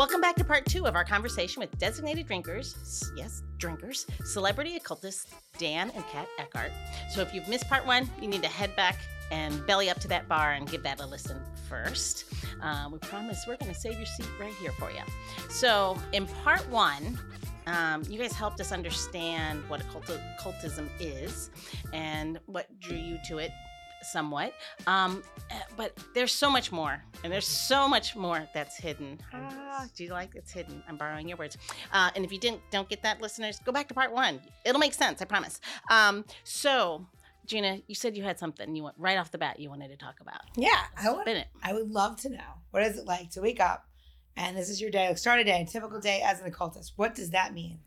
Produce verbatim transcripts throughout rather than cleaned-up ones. Welcome back to part two of our conversation with designated drinkers, yes, drinkers, celebrity occultists Dan and Kat Eckhart. So if you've missed part one, you need to head back and belly up to that bar and give that a listen first. Uh, we promise we're going to save your seat right here for you. So in part one, um, you guys helped us understand what occultism is and what drew you to it. Somewhat, um, but there's so much more, and there's so much more that's hidden. Ah, do you like it's hidden? I'm borrowing your words. Uh, and if you didn't, don't get that, listeners. Go back to part one. It'll make sense, I promise. Um, so, Gina, you said you had something you want right off the bat you wanted to talk about. Yeah, I would. It. I would love to know, what is it like to wake up, and this is your day, like start a day, a typical day as an occultist. What does that mean?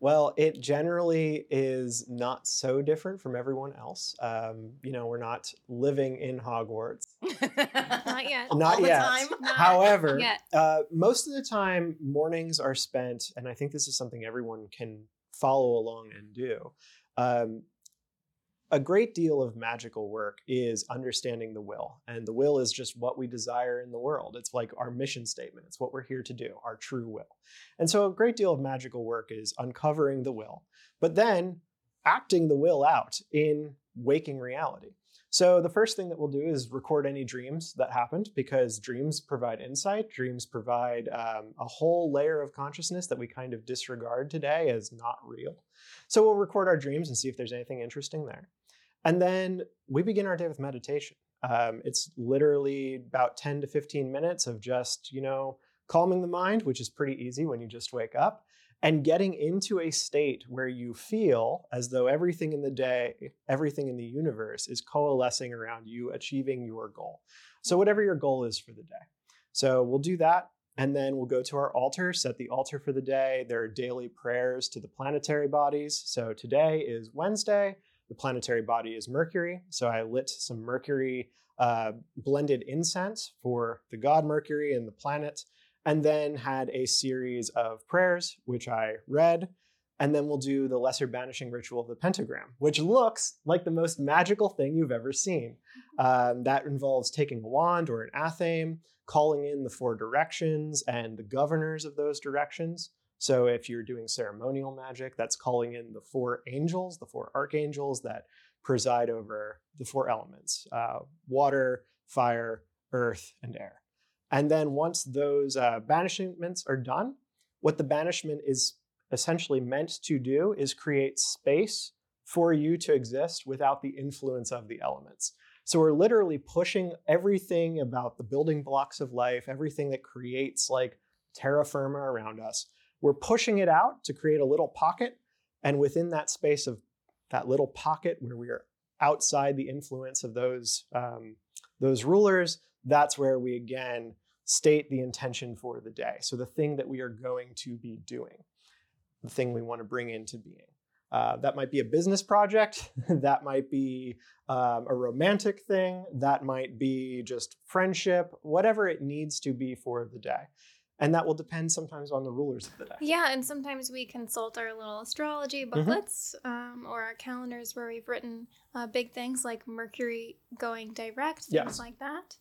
Well, it generally is not so different from everyone else. Um, you know, we're not living in Hogwarts. Not yet. Not All yet. The time. Not However, yet. Uh, most of the time mornings are spent, and I think this is something everyone can follow along and do. Um, a great deal of magical work is understanding the will, and the will is just what we desire in the world. It's like our mission statement. It's what we're here to do, our true will. And so a great deal of magical work is uncovering the will, but then acting the will out in waking reality. So the first thing that we'll do is record any dreams that happened, because dreams provide insight. Dreams provide um, a whole layer of consciousness that we kind of disregard today as not real. So we'll record our dreams and see if there's anything interesting there. And then we begin our day with meditation. Um, it's literally about ten to fifteen minutes of just, you know, calming the mind, which is pretty easy when you just wake up, and getting into a state where you feel as though everything in the day, everything in the universe is coalescing around you achieving your goal. So whatever your goal is for the day. So we'll do that, and then we'll go to our altar, set the altar for the day. There are daily prayers to the planetary bodies. So today is Wednesday. The planetary body is Mercury. So I lit some Mercury uh, blended incense for the god Mercury and the planet, and then had a series of prayers, which I read. And then we'll do the lesser banishing ritual of the pentagram, which looks like the most magical thing you've ever seen. Um, that involves taking a wand or an athame, calling in the four directions and the governors of those directions. So if you're doing ceremonial magic, that's calling in the four angels, the four archangels that preside over the four elements, uh, water, fire, earth, and air. And then once those uh, banishments are done, what the banishment is essentially meant to do is create space for you to exist without the influence of the elements. So we're literally pushing everything about the building blocks of life, everything that creates like terra firma around us. We're pushing it out to create a little pocket. And within that space of that little pocket where we are outside the influence of those, um, those rulers, that's where we again state the intention for the day. So the thing that we are going to be doing, the thing we want to bring into being. Uh, that might be a business project. That might be um, a romantic thing. That might be just friendship, whatever it needs to be for the day. And that will depend sometimes on the rulers of the day. Yeah, and sometimes we consult our little astrology booklets mm-hmm. um, or our calendars where we've written uh, big things like Mercury going direct, things yes. like that.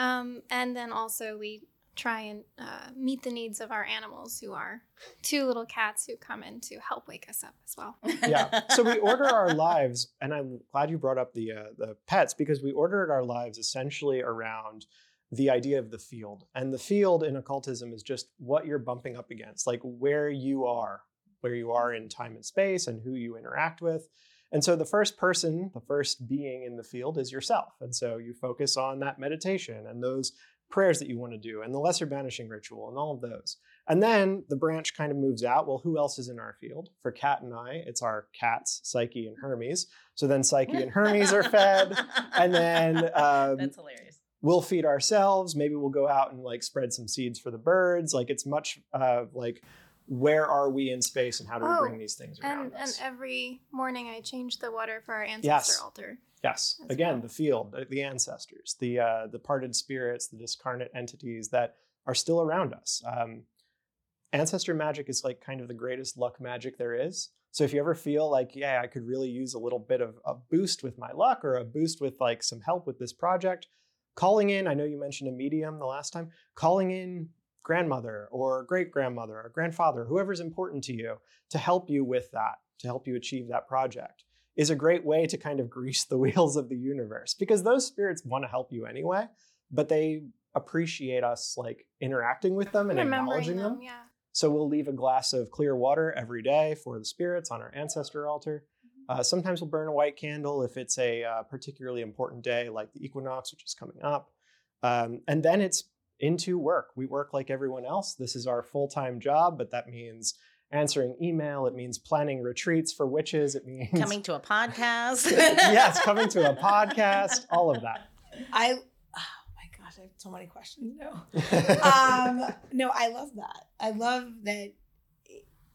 Um, and then also we try and uh, meet the needs of our animals, who are two little cats who come in to help wake us up as well. Yeah. So we order our lives, and I'm glad you brought up the uh, the pets, because we ordered our lives essentially around the idea of the field. And the field in occultism is just what you're bumping up against, like where you are, where you are in time and space and who you interact with. And so the first person, the first being in the field is yourself. And so you focus on that meditation and those prayers that you want to do and the lesser banishing ritual and all of those. And then the branch kind of moves out. Well, who else is in our field? For Kat and I, it's our cats, Psyche and Hermes. So then Psyche and Hermes are fed. And then um, that's hilarious. We'll feed ourselves. Maybe we'll go out and like spread some seeds for the birds. Like it's much uh, like... where are we in space and how do we oh, bring these things around and, us? And every morning I change the water for our ancestor yes. altar. Yes. Again, well. The field, the ancestors, the uh, the parted spirits, the discarnate entities that are still around us. Um, ancestor magic is like kind of the greatest luck magic there is. So if you ever feel like, yeah, I could really use a little bit of a boost with my luck or a boost with like some help with this project, calling in, I know you mentioned a medium the last time, calling in grandmother or great-grandmother or grandfather, whoever's important to you, to help you with that, to help you achieve that project, is a great way to kind of grease the wheels of the universe, because those spirits want to help you anyway, but they appreciate us like interacting with them and acknowledging them. them. Yeah. So we'll leave a glass of clear water every day for the spirits on our ancestor altar. Uh, sometimes we'll burn a white candle if it's a uh, particularly important day, like the equinox, which is coming up. Um, and then it's into work. We work like everyone else. This is our full-time job, but that means answering email. It means planning retreats for witches. It means coming to a podcast. Yes, coming to a podcast, all of that. I, oh my gosh, I have so many questions now. um, no, I love that. I love that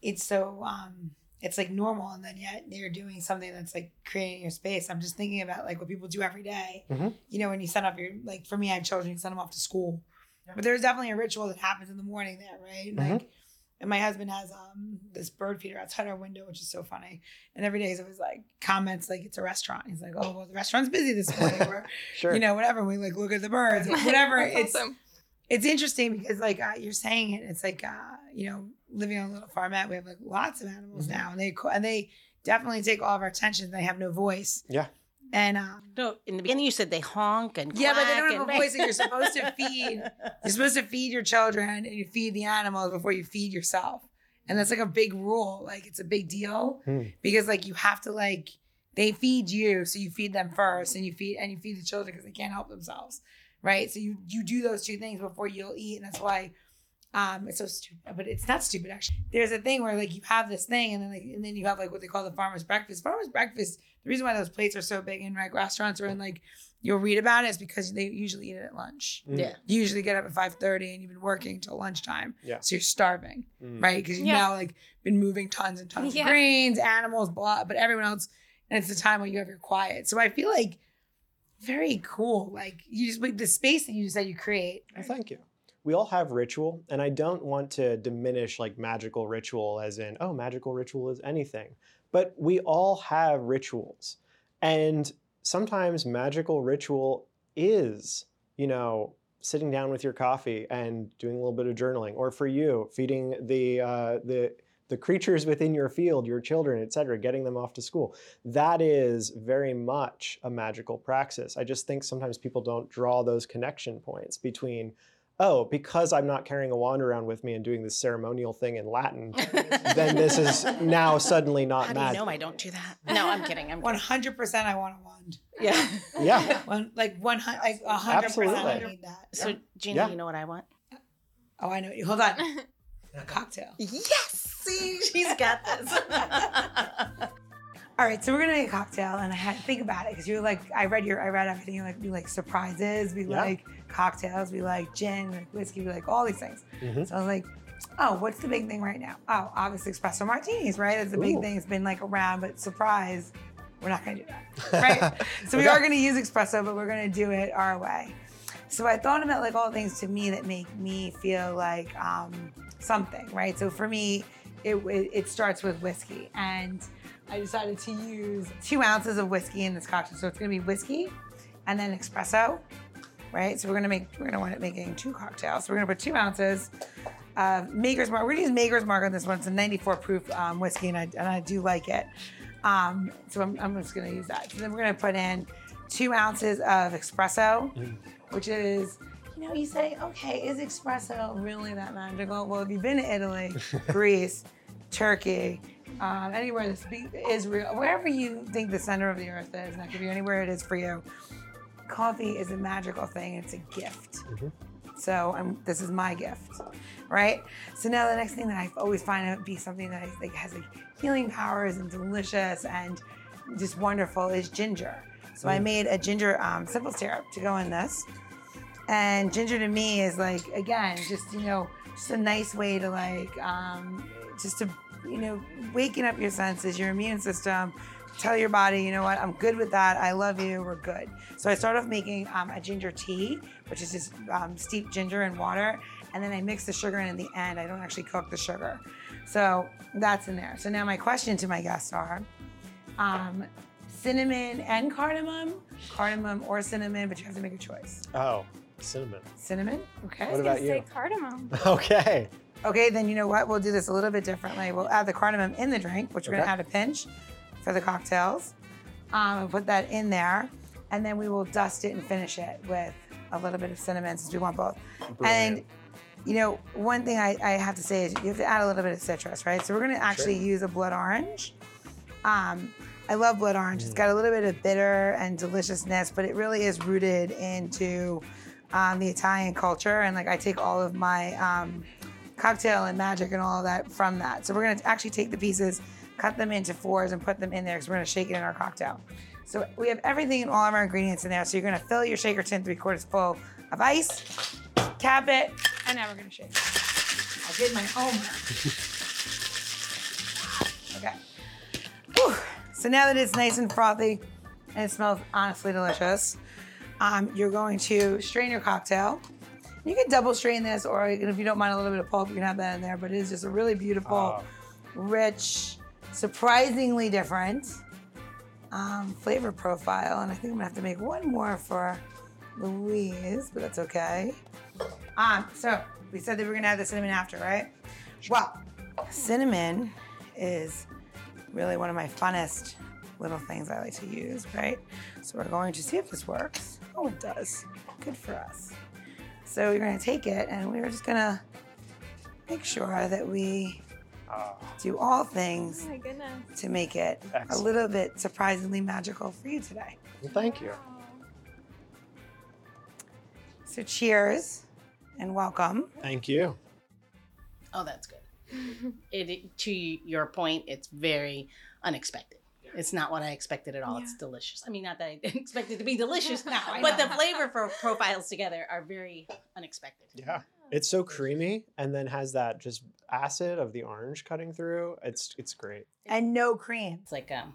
it's so, um, it's like normal, and then yet they're doing something that's like creating your space. I'm just thinking about like what people do every day. Mm-hmm. You know, when you send off your, like for me, I have children, you send them off to school. Yeah. But there's definitely a ritual that happens in the morning there, right? Mm-hmm. Like, and my husband has um this bird feeder outside our window, which is so funny. And every day he's always like comments like it's a restaurant. He's like, oh, well, the restaurant's busy this morning. Or, sure. You know, whatever. We like look at the birds, like, whatever. It's awesome. It's interesting because like uh, you're saying it. It's like, uh, you know, living on a little farmette, we have like lots of animals mm-hmm. now. And they and they definitely take all of our attention. They have no voice. Yeah. And um, no, in the beginning you said they honk and yeah, but they don't have a voice. And you're supposed to feed. You're supposed to feed your children and you feed the animals before you feed yourself, and that's like a big rule. Like it's a big deal mm. because like you have to like they feed you, so you feed them first, and you feed and you feed the children because they can't help themselves, right? So you you do those two things before you'll eat, and that's why um it's so stupid. But it's not stupid actually. There's a thing where like you have this thing, and then like and then you have like what they call the farmer's breakfast. Farmer's breakfast. The reason why those plates are so big in like restaurants or in like you'll read about it is because they usually eat it at lunch. Mm. Yeah, you usually get up at five thirty and you've been working till lunchtime. Yeah, so you're starving, mm. right? Because you've yeah. now like been moving tons and tons yeah. of grains, animals, blah. But everyone else, and it's the time when you have your quiet. So I feel like very cool. Like you just like the space that you just said you create. Right? Well, thank you. We all have ritual, and I don't want to diminish like magical ritual as in oh magical ritual is anything. But we all have rituals, and sometimes magical ritual is, you know, sitting down with your coffee and doing a little bit of journaling, or for you, feeding the uh, the the creatures within your field, your children, et cetera, getting them off to school. That is very much a magical praxis. I just think sometimes people don't draw those connection points between, oh, because I'm not carrying a wand around with me and doing this ceremonial thing in Latin, then this is now suddenly not magic. How do you know I don't do that? No, I'm kidding. I'm kidding. one hundred percent I want a wand. Yeah. Yeah. One, like, one, like one hundred percent absolutely. I need that. So, Gina, yeah. you know what I want? Oh, I know. Hold on. A cocktail. Yes! See, she's got this. All right, so we're going to make a cocktail, and I had to think about it because you were like, I read your, I read everything. Like we like surprises, we yeah. like cocktails, we like gin, we like whiskey, we like all these things. Mm-hmm. So I was like, oh, what's the big thing right now? Oh, obviously espresso martinis, right? That's the Ooh. big thing. It's been like around, but surprise, we're not going to do that, right? So we okay. are going to use espresso, but we're going to do it our way. So I thought about like all things to me that make me feel like um, something, right? So for me, it it starts with whiskey, and I decided to use two ounces of whiskey in this cocktail. So it's gonna be whiskey and then espresso, right? So we're gonna make, we're gonna wind up making two cocktails. So we're gonna put two ounces of Maker's Mark. We're gonna use Maker's Mark on this one. It's a ninety-four proof um, whiskey, and I, and I do like it. Um, so I'm, I'm just gonna use that. So then we're gonna put in two ounces of espresso, mm. which is, you know, you say, okay, is espresso really that magical? Well, if you've been to Italy, Greece, Turkey, um, anywhere this be, Israel, wherever you think the center of the earth is, and that could be anywhere it is for you, coffee is a magical thing. It's a gift. Mm-hmm. So I'm, this is my gift, right? So now the next thing that I always find out be something that I think has like healing powers and delicious and just wonderful is ginger. So mm. I made a ginger um, simple syrup to go in this. And ginger to me is like, again, just, you know, just a nice way to like, um, just to, you know, waking up your senses, your immune system, tell your body, you know what, I'm good with that. I love you. We're good. So I start off making um, a ginger tea, which is just um, steeped ginger in water. And then I mix the sugar in at the end. I don't actually cook the sugar. So that's in there. So now my question to my guests are, um, cinnamon and cardamom, cardamom or cinnamon, but you have to make a choice. Oh. Cinnamon. Cinnamon? Okay. What about you? I was gonna say cardamom. Okay. Okay, then you know what? We'll do this a little bit differently. We'll add the cardamom in the drink, which we're okay. gonna add a pinch for the cocktails. Um, we'll put that in there, and then we will dust it and finish it with a little bit of cinnamon since we want both. Brilliant. And you know, one thing I, I have to say is you have to add a little bit of citrus, right? So we're gonna actually sure. use a blood orange. Um, I love blood orange. Mm. It's got a little bit of bitter and deliciousness, but it really is rooted into um, the Italian culture. And like I take all of my um, cocktail and magic and all of that from that. So we're gonna actually take the pieces, cut them into fours and put them in there because we're gonna shake it in our cocktail. So we have everything and all of our ingredients in there. So you're gonna fill your shaker tin three quarters full of ice, cap it, and now we're gonna shake it. I did my homework. Okay. Whew. So now that it's nice and frothy and it smells honestly delicious, um, you're going to strain your cocktail. You can double strain this, or if you don't mind a little bit of pulp, you can have that in there, but it is just a really beautiful, oh. rich, surprisingly different um, flavor profile. And I think I'm gonna have to make one more for Louise, but that's okay. Um, so we said that we were gonna have the cinnamon after, right? Well, cinnamon is really one of my funnest little things I like to use, right? So we're going to see if this works. Oh, it does. Good for us. So we're gonna take it and we're just gonna make sure that we oh. do all things oh my goodness. To make it Excellent. A little bit surprisingly magical for you today. Well, thank you. So cheers and welcome. Thank you. Oh, that's good. it, it, to your point, it's very unexpected. Yeah. It's not what I expected at all. Yeah. It's delicious. I mean, not that I didn't expect it to be delicious, no, but the flavor for profiles together are very unexpected. Yeah. It's so creamy and then has that just acid of the orange cutting through. It's it's great. And no cream. It's like um,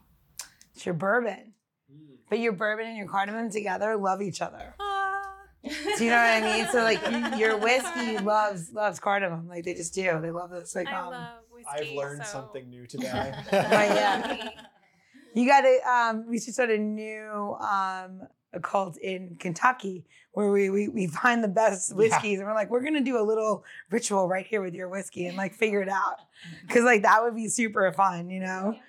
it's your bourbon. Mm. But your bourbon and your cardamom together love each other. Do you know what I mean? So like your whiskey loves loves cardamom, like they just do. They love this. Like I um, love whiskey, I've learned so. Something new today. Right, yeah. You got to. Um, we should start a new um, occult in Kentucky where we we, we find the best whiskeys yeah. and we're like we're gonna do a little ritual right here with your whiskey and like figure it out because like that would be super fun, you know. Yeah.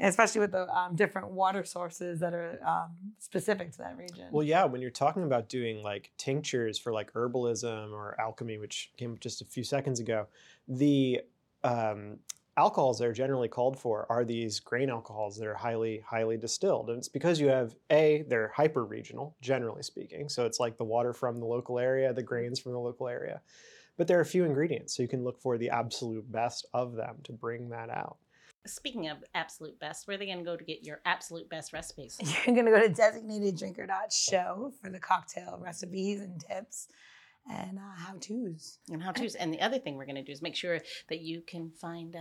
Especially with the um, different water sources that are um, specific to that region. Well, yeah, when you're talking about doing like tinctures for like herbalism or alchemy, which came just a few seconds ago, the um, alcohols that are generally called for are these grain alcohols that are highly, highly distilled. And it's because you have, A, they're hyper-regional, generally speaking. So it's like the water from the local area, the grains from the local area. But there are a few ingredients, so you can look for the absolute best of them to bring that out. Speaking of absolute best, where are they going to go to get your absolute best recipes? You're going to go to designated drinker dot show for the cocktail recipes and tips and uh, how-tos. And how-tos. And the other thing we're going to do is make sure that you can find uh,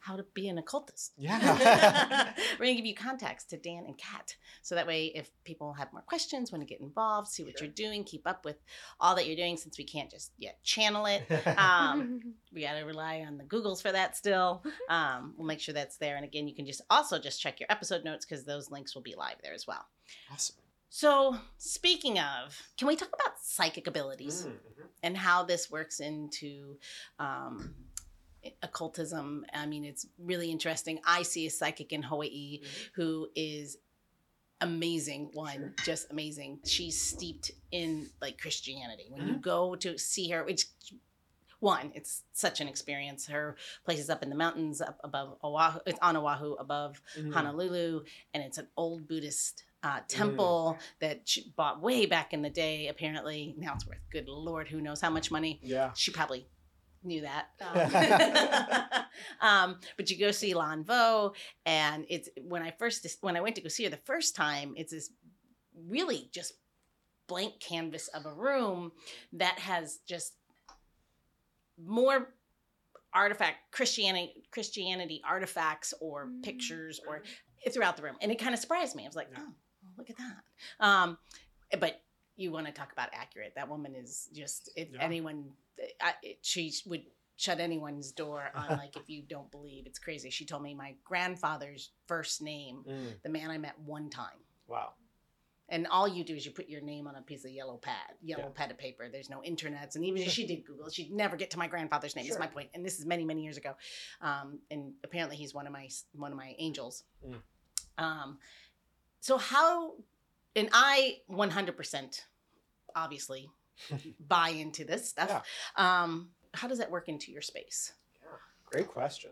how to be an occultist. Yeah. We're going to give you contacts to Dan and Kat. So that way, if people have more questions, want to get involved, see what sure. you're doing, keep up with all that you're doing since we can't just yet channel it. Um, we got to rely on the Googles for that still. Um, we'll make sure that's there. And again, you can just also just check your episode notes because those links will be live there as well. Awesome. So speaking of, can we talk about psychic abilities mm-hmm. and how this works into... Um, occultism. I mean, it's really interesting. I see a psychic in Hawaii who is amazing. One, just amazing. She's steeped in like Christianity. When you go to see her, which one, it's such an experience. Her place is up in the mountains, up above Oahu. It's on Oahu, above mm. Honolulu, and it's an old Buddhist Uh, temple mm. that she bought way back in the day. Apparently, now it's worth good Lord, who knows how much money. Yeah, she probably. Knew that. Um, um, but you go see Lan Vo, and it's when I first when I went to go see her the first time, it's this really just blank canvas of a room that has just more artifact Christianity Christianity artifacts or mm. pictures or throughout the room, and it kind of surprised me. I was like, yeah. oh, well, look at that. Um, but you want to talk about accurate? That woman is just if yeah. anyone. I, she would shut anyone's door on like if you don't believe it's crazy. She told me my grandfather's first name, mm. the man I met one time. Wow. And all you do is you put your name on a piece of yellow pad, yellow yeah. pad of paper. There's no internets. And even if she did Google, she'd never get to my grandfather's name, sure. is my point. And this is many, many years ago. Um, and apparently he's one of my, one of my angels. Mm. Um, so how, and I one hundred percent obviously buy into this stuff. Yeah. Um, how does that work into your space? Yeah, great question.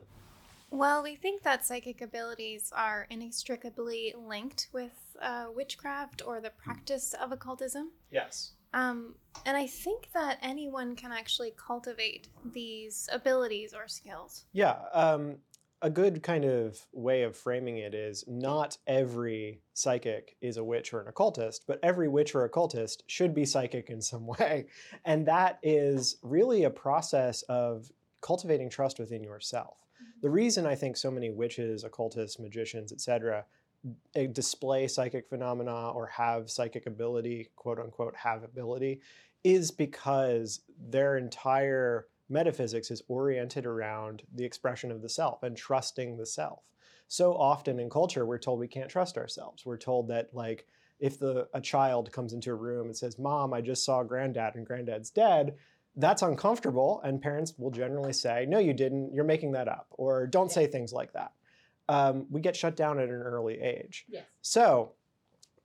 Well, we think that psychic abilities are inextricably linked with uh, witchcraft or the practice of occultism. Yes. Um, and I think that anyone can actually cultivate these abilities or skills. Yeah. Um, a good kind of way of framing it is not every psychic is a witch or an occultist, but every witch or occultist should be psychic in some way. And that is really a process of cultivating trust within yourself. The reason I think so many witches, occultists, magicians, et cetera, display psychic phenomena or have psychic ability, quote unquote, have ability, is because their entire metaphysics is oriented around the expression of the self and trusting the self. So often in culture, we're told we can't trust ourselves. We're told that, like, if the a child comes into a room and says, "Mom, I just saw granddad and granddad's dead," that's uncomfortable, and parents will generally say, "No, you didn't, you're making that up," or "Don't yes. say things like that." Um, we get shut down at an early age. Yes. So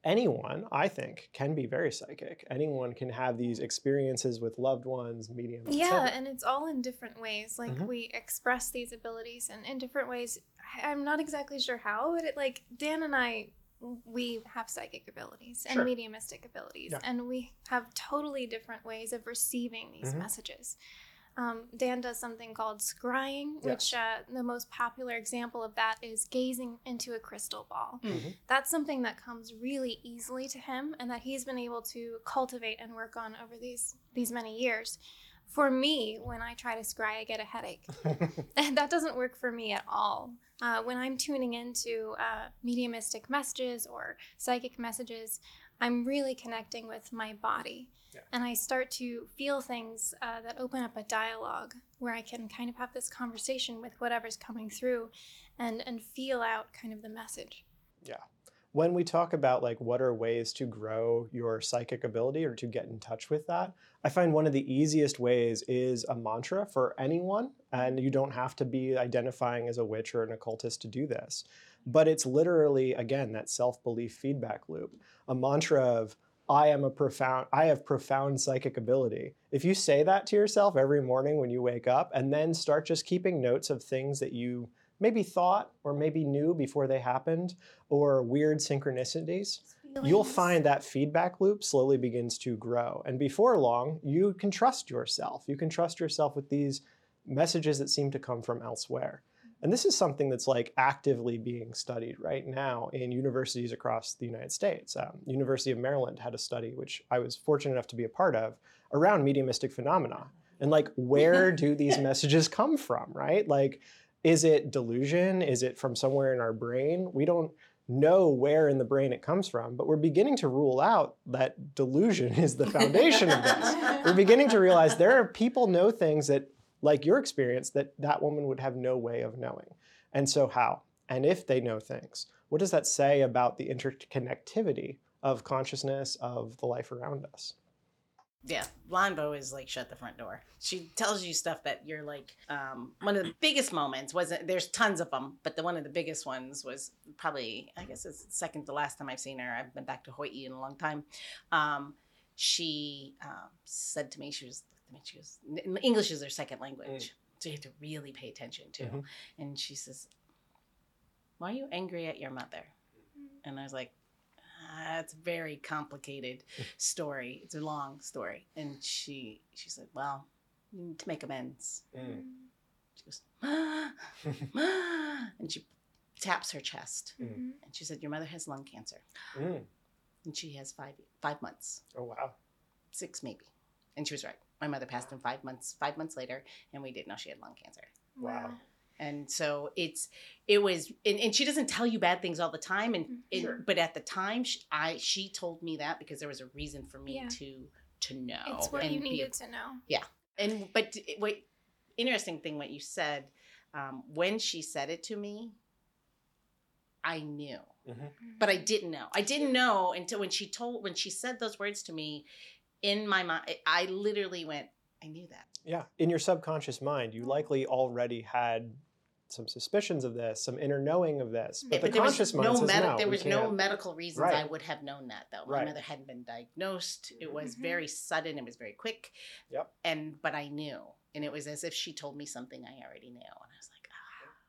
anyone, I think, can be very psychic. Anyone can have these experiences with loved ones, mediums, et cetera. Yeah, and it's all in different ways. Like, mm-hmm. we express these abilities and in different ways. I'm not exactly sure how, but it, like, Dan and I, we have psychic abilities and sure. mediumistic abilities, yeah. and we have totally different ways of receiving these mm-hmm. messages. Um, Dan does something called scrying, yes. which uh, the most popular example of that is gazing into a crystal ball. Mm-hmm. That's something that comes really easily to him and that he's been able to cultivate and work on over these, these many years. For me, when I try to scry, I get a headache. And that doesn't work for me at all. Uh, when I'm tuning into uh, mediumistic messages or psychic messages, I'm really connecting with my body. Yeah. And I start to feel things uh, that open up a dialogue where I can kind of have this conversation with whatever's coming through and, and feel out kind of the message. Yeah. When we talk about, like, what are ways to grow your psychic ability or to get in touch with that, I find one of the easiest ways is a mantra for anyone. And you don't have to be identifying as a witch or an occultist to do this. But it's literally, again, that self-belief feedback loop. A mantra of, I am a profound, I have profound psychic ability. If you say that to yourself every morning when you wake up, and then start just keeping notes of things that you maybe thought or maybe knew before they happened, or weird synchronicities, feelings. You'll find that feedback loop slowly begins to grow. And before long, you can trust yourself. You can trust yourself with these messages that seem to come from elsewhere. And this is something that's, like, actively being studied right now in universities across the United States. Um, University of Maryland had a study, which I was fortunate enough to be a part of, around mediumistic phenomena. And, like, where do these messages come from, right? Like, is it delusion? Is it from somewhere in our brain? We don't know where in the brain it comes from, but we're beginning to rule out that delusion is the foundation of this. We're beginning to realize there are people know things that, like your experience, that that woman would have no way of knowing. And so how? And if they know things, what does that say about the interconnectivity of consciousness, of the life around us? Yeah, Lan Vo is like, shut the front door. She tells you stuff that you're like, um, one of the biggest moments wasn't, there's tons of them, but the one of the biggest ones was probably, I guess it's second to last time I've seen her. I've been back to Hawaii in a long time. Um, she uh, said to me, she was, I mean, she was, English is her second language. Mm. So you have to really pay attention to. Mm-hmm. And she says, "Why are you angry at your mother?" And I was like, that's a very complicated story. It's a long story. And she she said, "Well, you need to make amends." Mm. She goes, "Ah, ah," and she taps her chest. Mm. And she said, "Your mother has lung cancer." Mm. And she has five five months. Oh, wow. Six maybe. And she was right. My mother passed in five months, five months later, and we didn't know she had lung cancer. Wow. And so it's, it was, and, and she doesn't tell you bad things all the time. And, mm-hmm. and but at the time, she, I, she told me that because there was a reason for me yeah. to, to know. It's what and you needed be, to know. Yeah. And, but it, what, interesting thing, what you said, um, when she said it to me, I knew. Mm-hmm. But I didn't know. I didn't know until when she told, when she said those words to me, in my mind, I literally went, I knew that. Yeah. In your subconscious mind, you likely already had some suspicions of this, some inner knowing of this. But, yeah, but the conscious mind says, no, there was no, med- there was no medical reasons right. I would have known that, though. My right. mother hadn't been diagnosed. It was mm-hmm. very sudden. It was very quick. Yep. And but I knew. And it was as if she told me something I already knew. And I was like,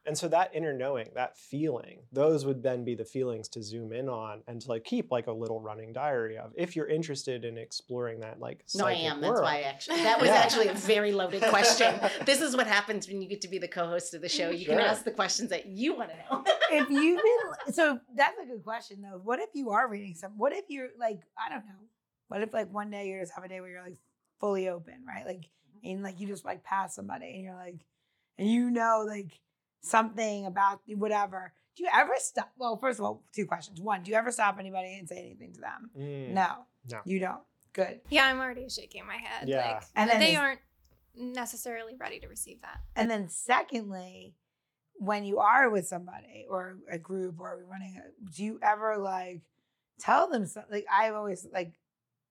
and so that inner knowing, that feeling, those would then be the feelings to zoom in on and to like keep like a little running diary of, if you're interested in exploring that like psychic No, I am. World. That's why I actually, that was yeah. actually a very loaded question. This is what happens when you get to be the co-host of the show. You sure. can ask the questions that you want to know. If you've been, so that's a good question though. What if you are reading some, what if you're like, I don't know, what if like one day you just have a day where you're like fully open, right? Like, and like you just like pass somebody and you're like, and you know, like, something about whatever. Do you ever stop? Well, first of all, two questions. One, do you ever stop anybody and say anything to them? Mm. No. No. You don't. Good. Yeah, I'm already shaking my head. Yeah. Like, and then they aren't necessarily ready to receive that. And then secondly, when you are with somebody or a group or running, a, do you ever like tell them something? Like I've always like,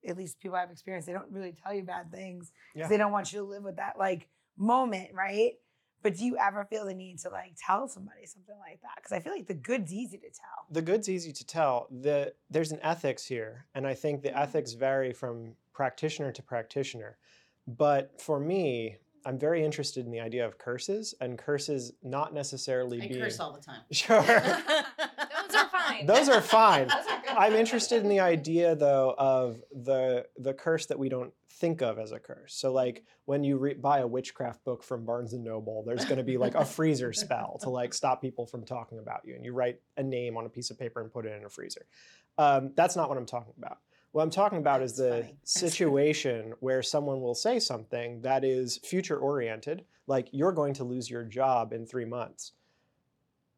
at least people I've experienced, they don't really tell you bad things because yeah. they don't want you to live with that like moment, right? But do you ever feel the need to like tell somebody something like that? Because I feel like the good's easy to tell. The good's easy to tell. The, there's an ethics here. And I think the mm-hmm. ethics vary from practitioner to practitioner. But for me, I'm very interested in the idea of curses and curses not necessarily I being... I curse all the time. Sure. Those are fine. Those are fine. Those are good. I'm interested in the idea though of the the curse that we don't think of as a curse. So like when you re- buy a witchcraft book from Barnes and Noble, there's going to be like a freezer spell to like stop people from talking about you. And you write a name on a piece of paper and put it in a freezer. Um, that's not what I'm talking about. What I'm talking about that's is the funny. Situation where someone will say something that is future oriented, like you're going to lose your job in three months.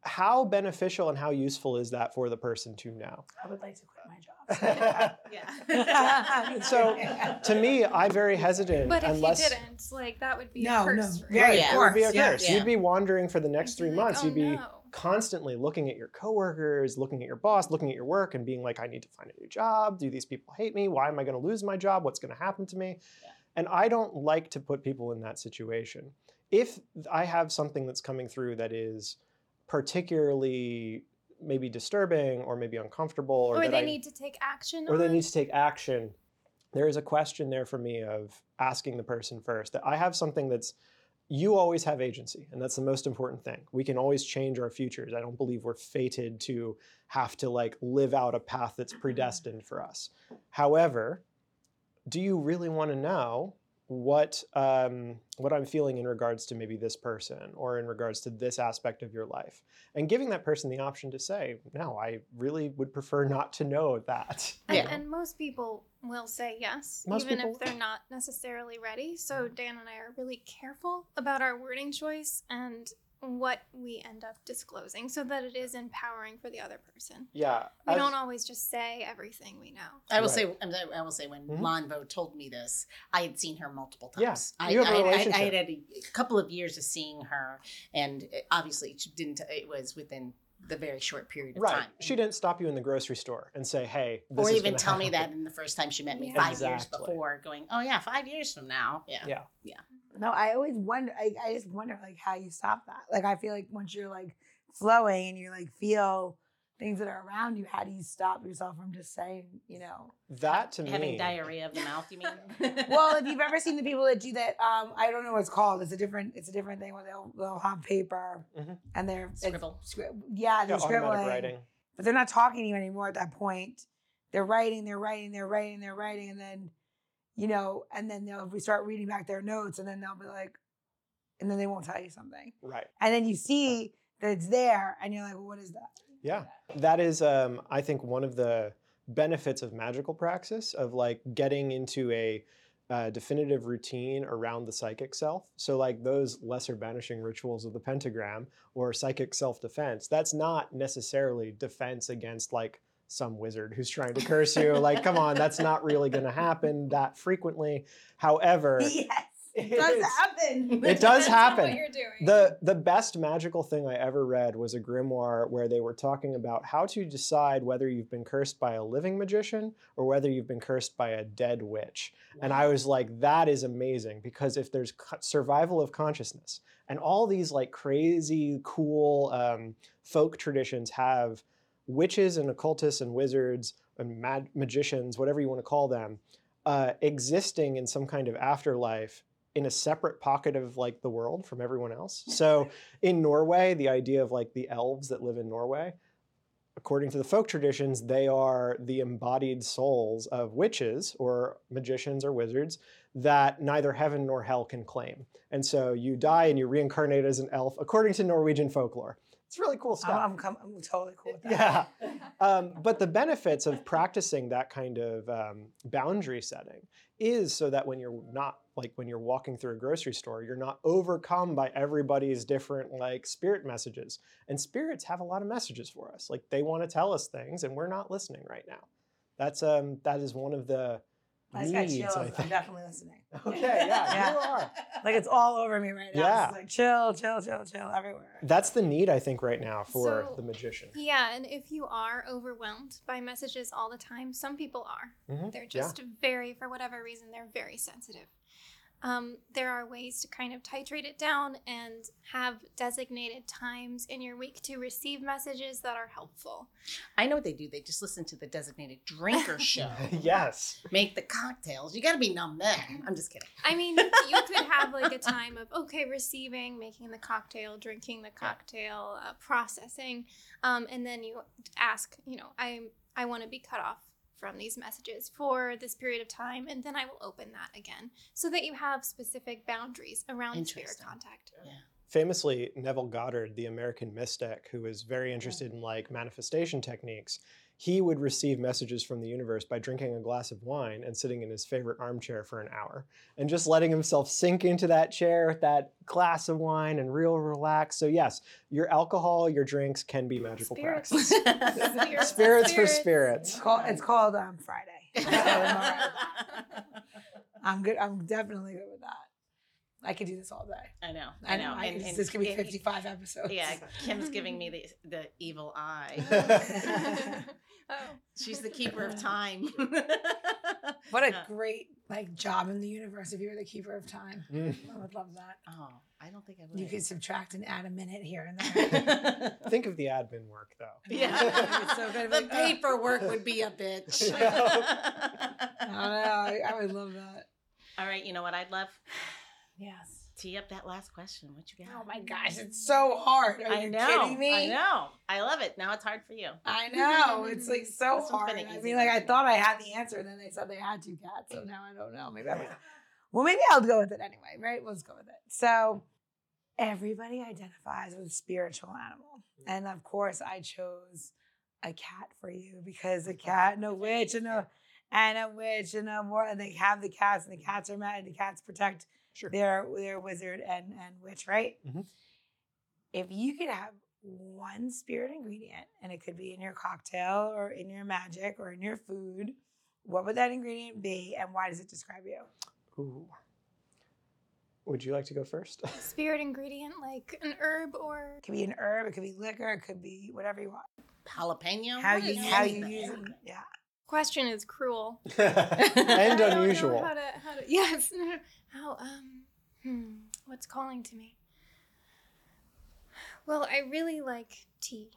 How beneficial and how useful is that for the person to know? I would like to quit my job. yeah. So to me, I'm very hesitant. But if unless... you didn't, like that would be no, a curse. No, no. Right, yeah, it would be a yeah. curse. Yeah. You'd be wandering for the next three months. Like, oh, You'd be no. constantly looking at your coworkers, looking at your boss, looking at your work and being like, I need to find a new job. Do these people hate me? Why am I going to lose my job? What's going to happen to me? Yeah. And I don't like to put people in that situation. If I have something that's coming through that is particularly maybe disturbing or maybe uncomfortable or, or that they I, need to take action or on. they need to take action. There is a question there for me of asking the person first that I have something that's, you always have agency and that's the most important thing. We can always change our futures. I don't believe we're fated to have to like live out a path that's predestined for us. However, do you really want to know what um, what I'm feeling in regards to maybe this person or in regards to this aspect of your life? And giving that person the option to say, no, I really would prefer not to know that. And, yeah. and most people will say yes, most even people... if they're not necessarily ready. So Dan and I are really careful about our wording choice and what we end up disclosing so that it is empowering for the other person. Yeah. We I've, don't always just say everything we know. I will right. say I will say when mm-hmm. Lan Vo told me this, I had seen her multiple times. Yeah, you I, have a relationship. I, I, I had had a couple of years of seeing her and obviously she didn't it was within the very short period of right. time. She didn't stop you in the grocery store and say, hey, this or is even tell happen. Me that in the first time she met me yeah. five exactly. years before going, oh yeah, five years from now. Yeah. Yeah. yeah. No, I always wonder, I, I just wonder like how you stop that. Like, I feel like once you're like flowing and you like feel things that are around you, how do you stop yourself from just saying, you know. That to having me. Having diarrhea of the mouth, you mean? Well, if you've ever seen the people that do that, um, I don't know what it's called. It's a different, it's a different thing where they'll, they'll have paper mm-hmm. and they're. Scribble. Yeah, they're yeah, scribbling. Writing. But they're not talking to you anymore at that point. They're writing, they're writing, they're writing, they're writing, and then. You know, and then they'll we start reading back their notes and then they'll be like, and then they won't tell you something. Right. And then you see that it's there and you're like, well, what is that? Yeah. That is, um, I think, one of the benefits of magical praxis of like getting into a uh, definitive routine around the psychic self. So like those lesser banishing rituals of the pentagram or psychic self-defense, that's not necessarily defense against like some wizard who's trying to curse you. Like, come on, that's not really going to happen that frequently. However, yes. It, it does is. happen. It does happen. What you're doing. The the best magical thing I ever read was a grimoire where they were talking about how to decide whether you've been cursed by a living magician or whether you've been cursed by a dead witch. Wow. And I was like, that is amazing, because if there's survival of consciousness, and all these like crazy cool um, folk traditions have witches and occultists and wizards and mad magicians, whatever you want to call them, uh, existing in some kind of afterlife in a separate pocket of like the world from everyone else. So in Norway, the idea of like the elves that live in Norway, according to the folk traditions, they are the embodied souls of witches or magicians or wizards that neither heaven nor hell can claim. And so you die and you reincarnate as an elf, according to Norwegian folklore. It's really cool stuff. I'm, I'm, I'm totally cool with that. Yeah. Um, but the benefits of practicing that kind of um, boundary setting is so that when you're not, like when you're walking through a grocery store, you're not overcome by everybody's different like spirit messages. And spirits have a lot of messages for us. Like they want to tell us things and we're not listening right now. That's um that is one of the I just got chills. I I'm definitely listening. Okay, yeah, yeah, you are. Like it's all over me right now. Yeah. It's like chill, chill, chill, chill everywhere. That's the need, I think, right now for so, the magician. Yeah, and if you are overwhelmed by messages all the time, some people are. Mm-hmm. They're just yeah. very, for whatever reason, they're very sensitive. Um, there are ways to kind of titrate it down and have designated times in your week to receive messages that are helpful. I know what they do. They just listen to the Designated Drinker Show. Yes. Make the cocktails. You got to be numb then. I'm just kidding. I mean, you could have like a time of, okay, receiving, making the cocktail, drinking the cocktail, uh, processing. Um, and then you ask, you know, I, I want to be cut off from these messages for this period of time, and then I will open that again so that you have specific boundaries around spirit contact. Yeah. Famously, Neville Goddard, the American mystic who was very interested yeah. in like manifestation techniques, he would receive messages from the universe by drinking a glass of wine and sitting in his favorite armchair for an hour and just letting himself sink into that chair with that glass of wine and real relax. So yes, your alcohol, your drinks can be magical spirits. Practice. spirits, spirits for spirits. It's called, it's called um, Friday. I'm good. I'm definitely good with that. I could do this all day. I know. I know. I, and, this, and, this could be fifty-five and, episodes. Yeah, Kim's giving me the the evil eye. Oh. She's the keeper of time. What a yeah. great like job in the universe if you were the keeper of time. Mm. I would love that. Oh, I don't think I would. You could subtract and add a minute here and there. Think of the admin work though. Yeah. It's so good. The like, paperwork oh. would be a bitch. No. I don't know. I would love that. All right, you know what I'd love? Yes. Tee up that last question. What you got? Oh my gosh, it's so hard. Are I you know, kidding me? I know. I love it. Now it's hard for you. I know. It's like so this hard. I mean, like I thought I had the answer, and then they said they had two cats, so now I don't know. Maybe I was, well, maybe I'll go with it anyway, right? Let's go with it. So everybody identifies with a spiritual animal. And of course I chose a cat for you because a cat and a witch and a and a witch and a more and they have the cats and the cats are mad and the cats protect. Sure. They're, they're wizard and, and witch, right? Mm-hmm. If you could have one spirit ingredient, and it could be in your cocktail or in your magic or in your food, what would that ingredient be and why does it describe you? Ooh. Would you like to go first? Spirit ingredient, like an herb or? It could be an herb, it could be liquor, it could be whatever you want. Jalapeno? How you, how you use it, yeah. Question is cruel and unusual. How to, how to, yes. How um, hmm, what's calling to me? Well, I really like tea,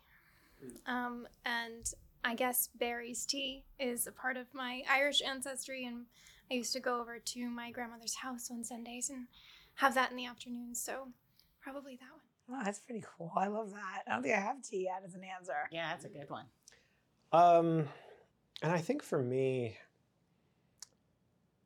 um, and I guess Barry's tea is a part of my Irish ancestry. And I used to go over to my grandmother's house on Sundays and have that in the afternoon. So probably that one. Wow, that's pretty cool. I love that. I don't think I have tea yet as an answer. Yeah, that's a good one. Um. And I think for me,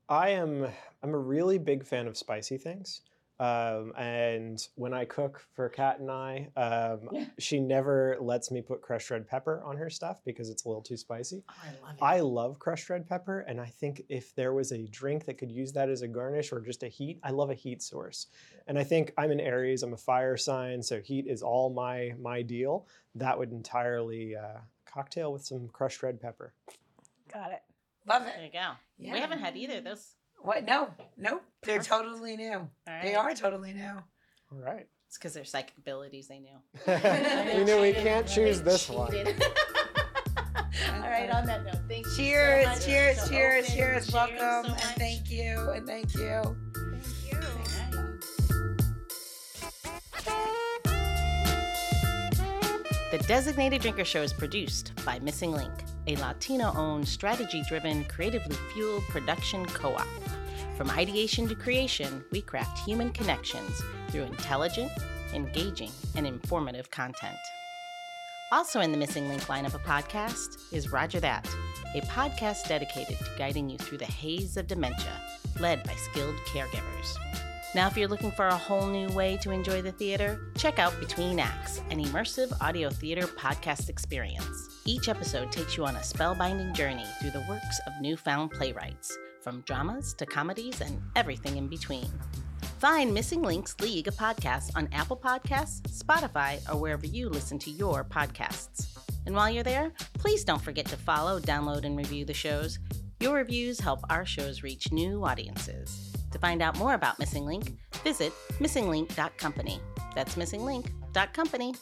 I am I'm a really big fan of spicy things. Um, and when I cook for Kat and I, um, yeah. she never lets me put crushed red pepper on her stuff because it's a little too spicy. Oh, I love it. I love crushed red pepper. And I think if there was a drink that could use that as a garnish or just a heat, I love a heat source. And I think I'm an Aries, I'm a fire sign. So heat is all my, my deal. That would entirely, uh, cocktail with some crushed red pepper. Got it. Love it. There you go. Yeah. We haven't had either of those. What? No, no, they're Perfect. totally new. Right. They are totally new. All right. It's because their psychic abilities they knew. You know, we can't choose this one. All right, on that note, thank cheers, you so cheers, so cheers, open. cheers, cheers. Welcome, so and thank you, and thank you. The Designated Drinker Show is produced by Missing Link, a Latino-owned, strategy-driven, creatively fueled production co-op. From ideation to creation, we craft human connections through intelligent, engaging, and informative content. Also in the Missing Link lineup of podcasts is Rodger That, a podcast dedicated to guiding you through the haze of dementia, led by skilled caregivers. Now, if you're looking for a whole new way to enjoy the theater, check out Between Acts, an immersive audio theater podcast experience. Each episode takes you on a spellbinding journey through the works of newfound playwrights, from dramas to comedies and everything in between. Find Missing Link's League of Podcasts on Apple Podcasts, Spotify, or wherever you listen to your podcasts. And while you're there, please don't forget to follow, download, and review the shows. Your reviews help our shows reach new audiences. To find out more about Missing Link, visit missing link dot company. That's missing link dot company.